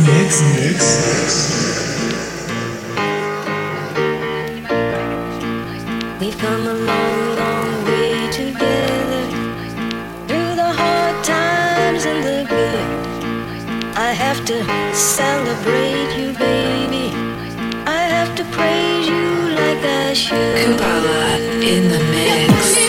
Mix. We've come a long, long way together, through the hard times and the good. I have to celebrate you, baby. I have to praise you like I should. Kampala in the mix.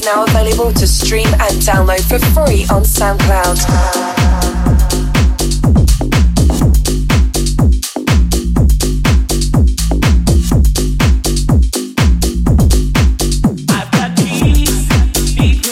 is now available to stream and download for free on SoundCloud. Deep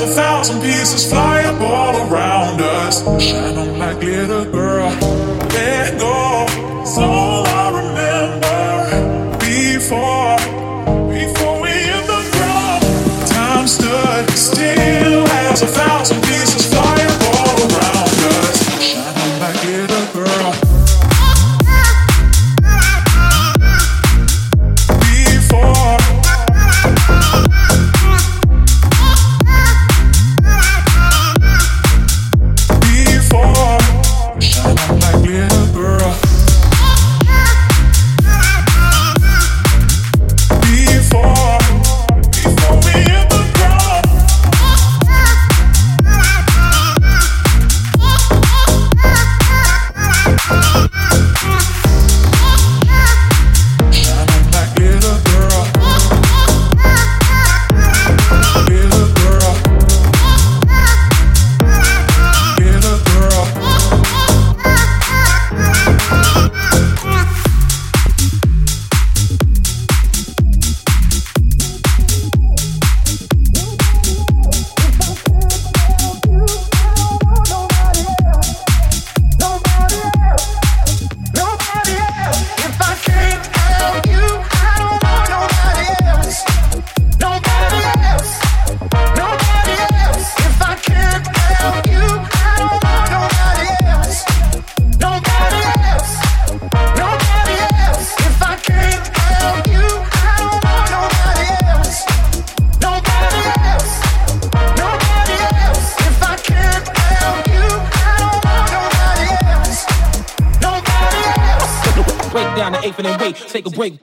as a thousand pieces fly up all around us. Shine on like glitter, girl. Let go. It's all I remember before we hit the ground. Time stood still as a thousand pieces fly up all around us. Shine on like glitter, girl. Take a break.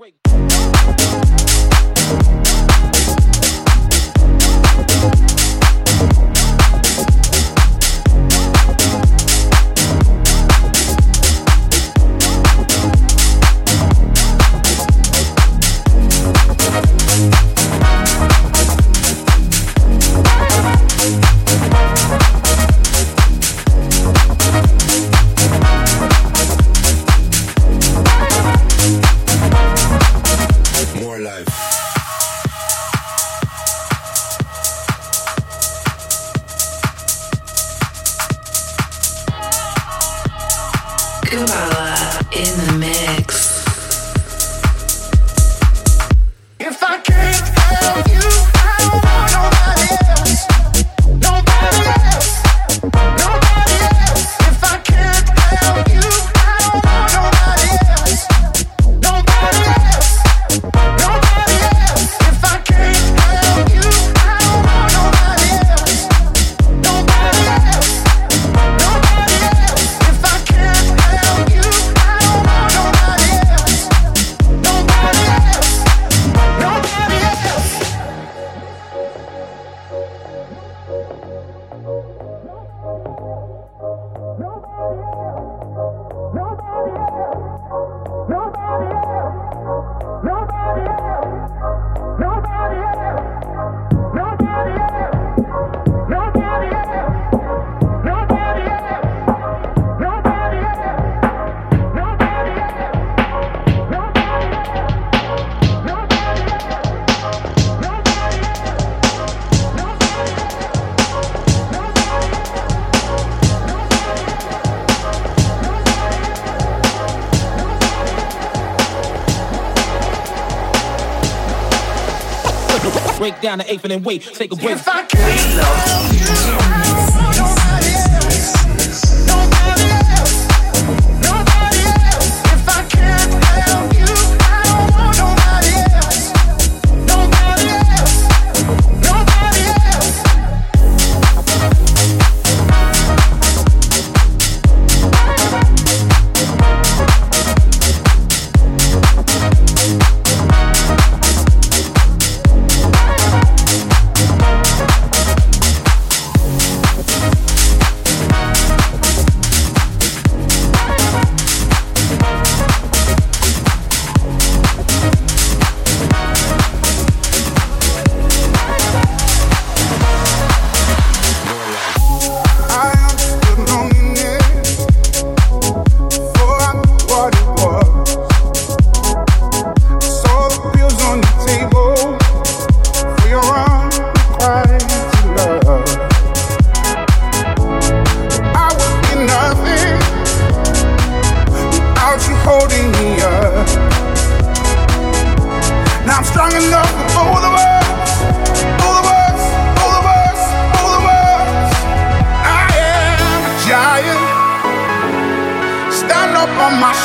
Break down the eighth and then wait, take a break. If I can't love you,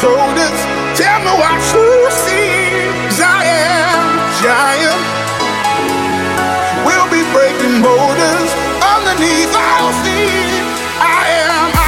shoulders. Tell me what true seems. I am giant. We'll be breaking borders underneath our feet. I am a giant.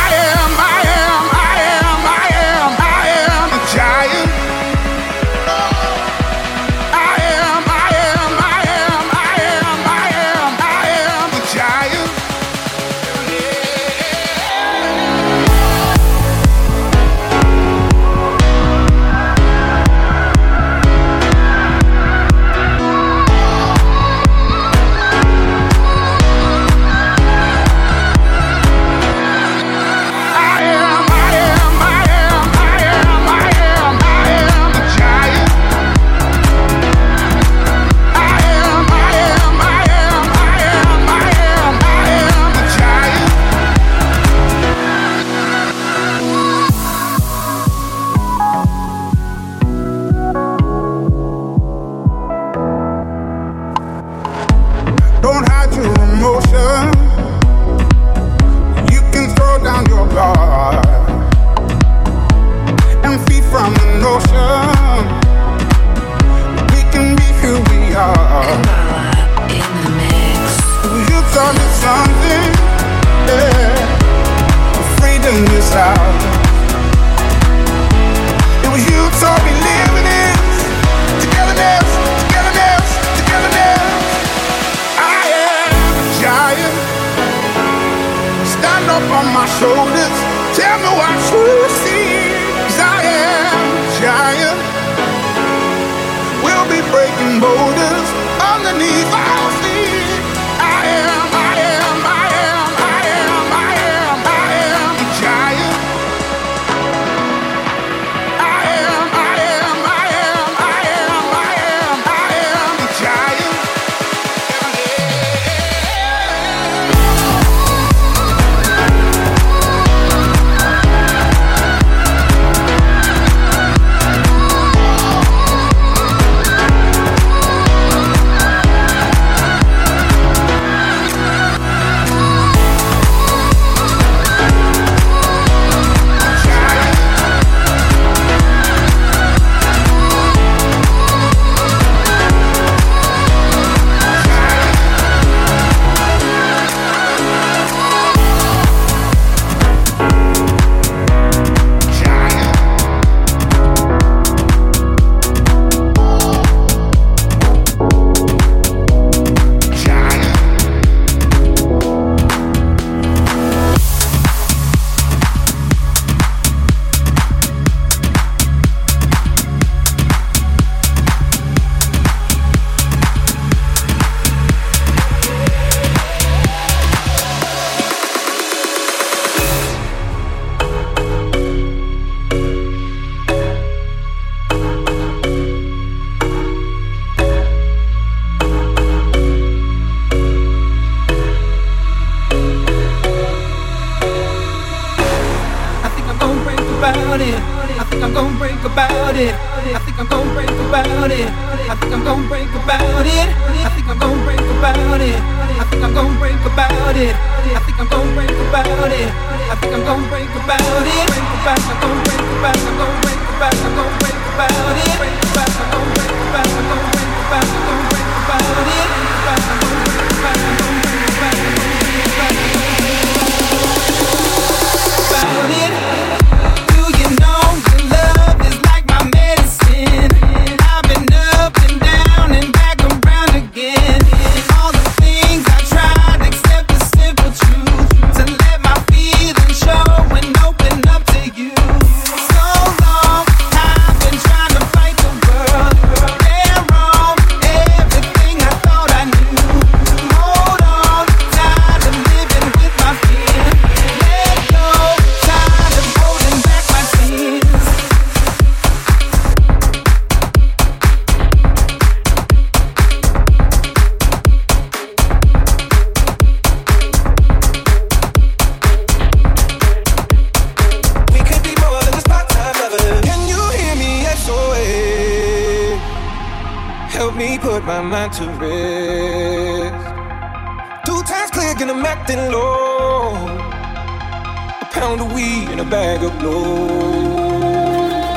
Low, a pound of weed and a bag of blow.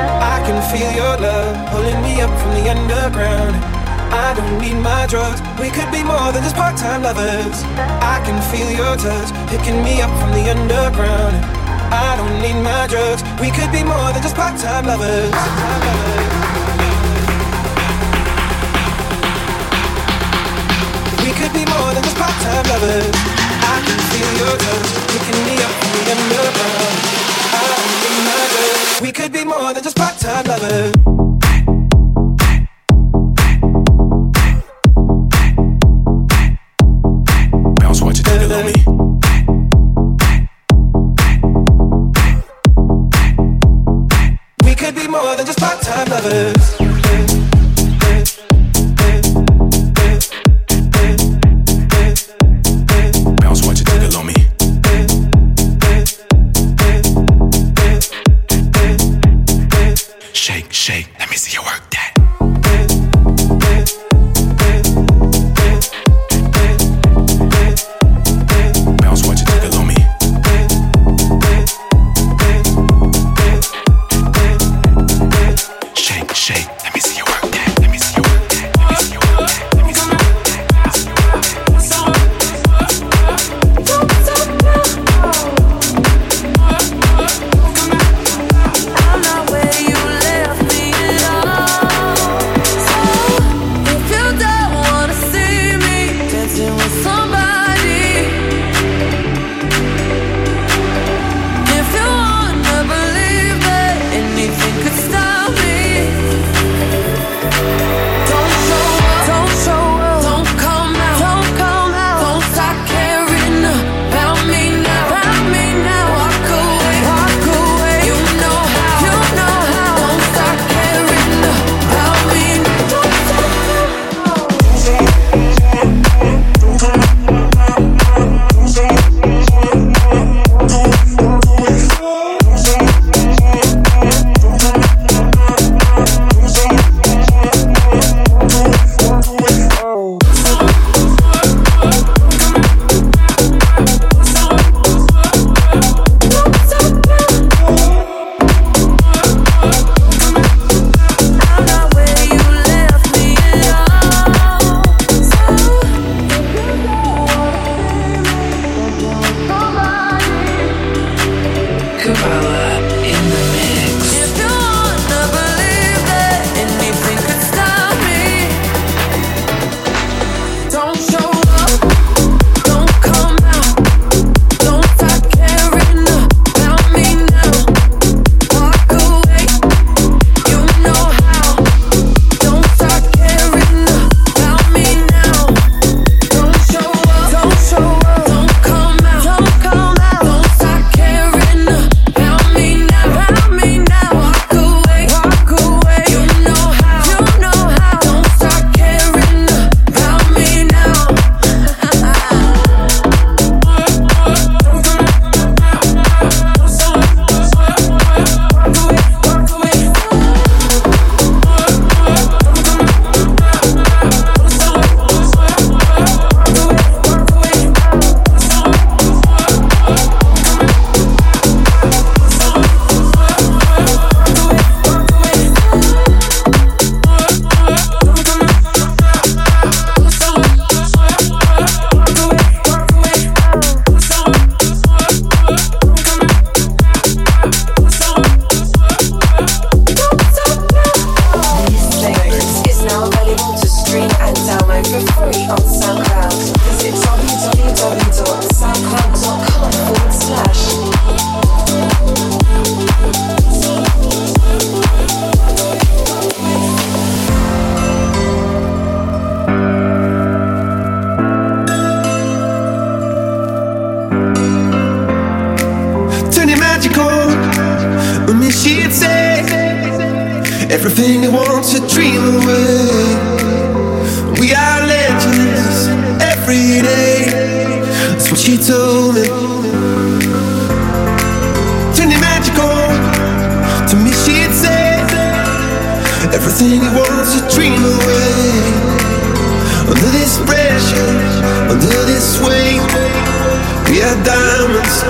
I can feel your love pulling me up from the underground. I don't need my drugs, we could be more than just part-time lovers. I can feel your touch picking me up from the underground. I don't need my drugs, we could be more than just part-time lovers. We could be more than just part-time lovers. I can feel your touch picking me up from the underground. I don't need my drugs, we could be more than just part-time lovers.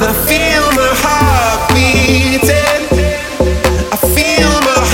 I feel my heart beating, I feel my heart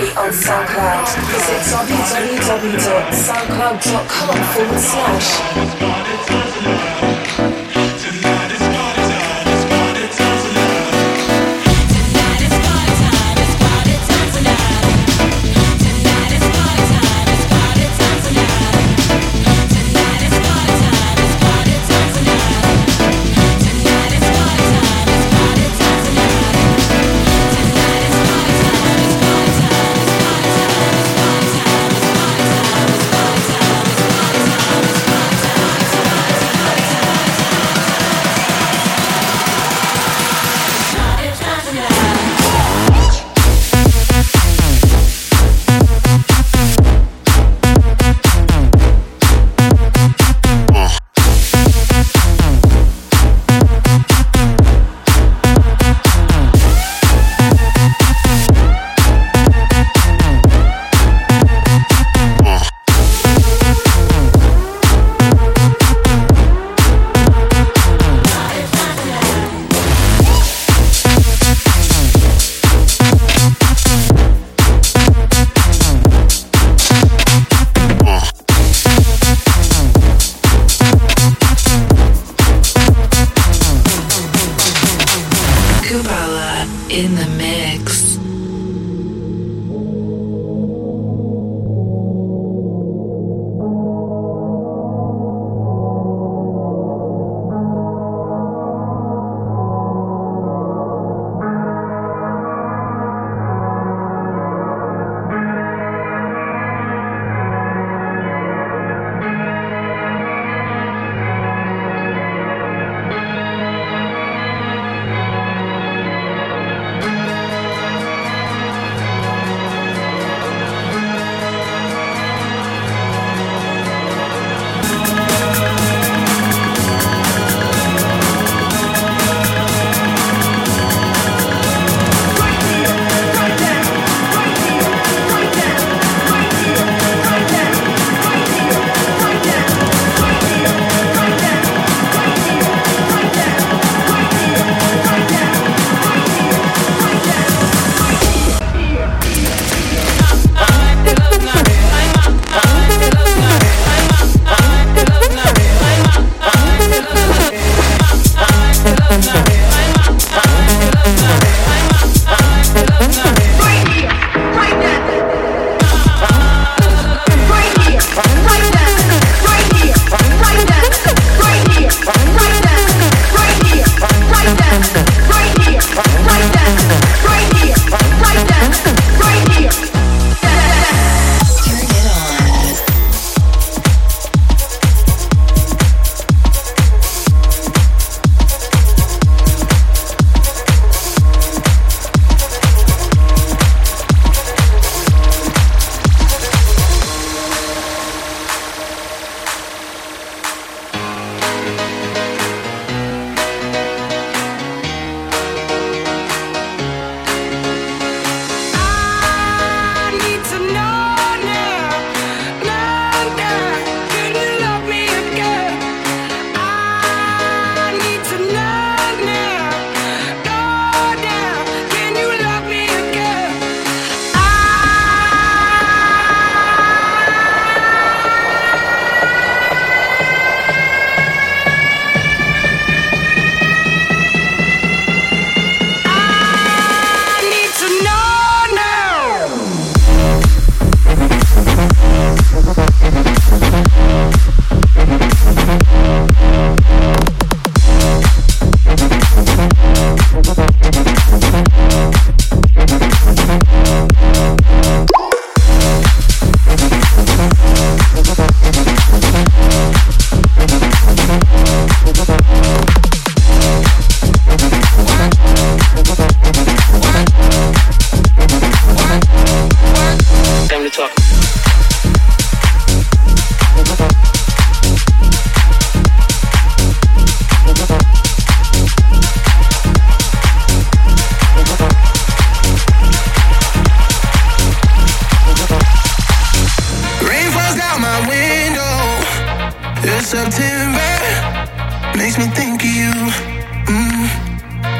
free on SoundCloud. Visit www.soundcloud.com/.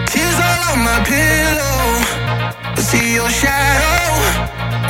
Tears all on my pillow, I see your shadow.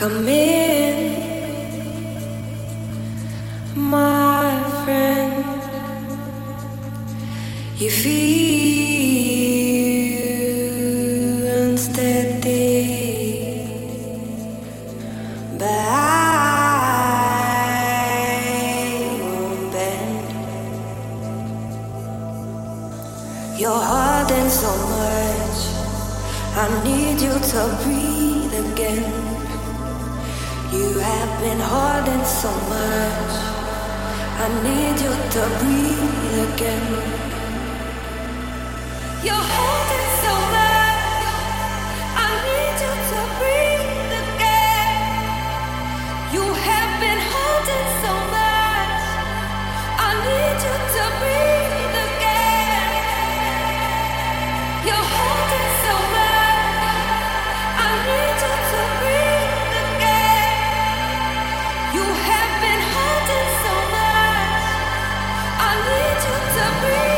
Come in, my friend. You feel unsteady, but I won't bend. You're hurting so much. I need you to breathe again. You have been holding so much. I need you to breathe again. You're holding so much. I need you to breathe again. You have been holding so much. I need you to breathe again. You're holding so much. I need you to breathe. You have been hurting so much. I need you to breathe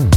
again.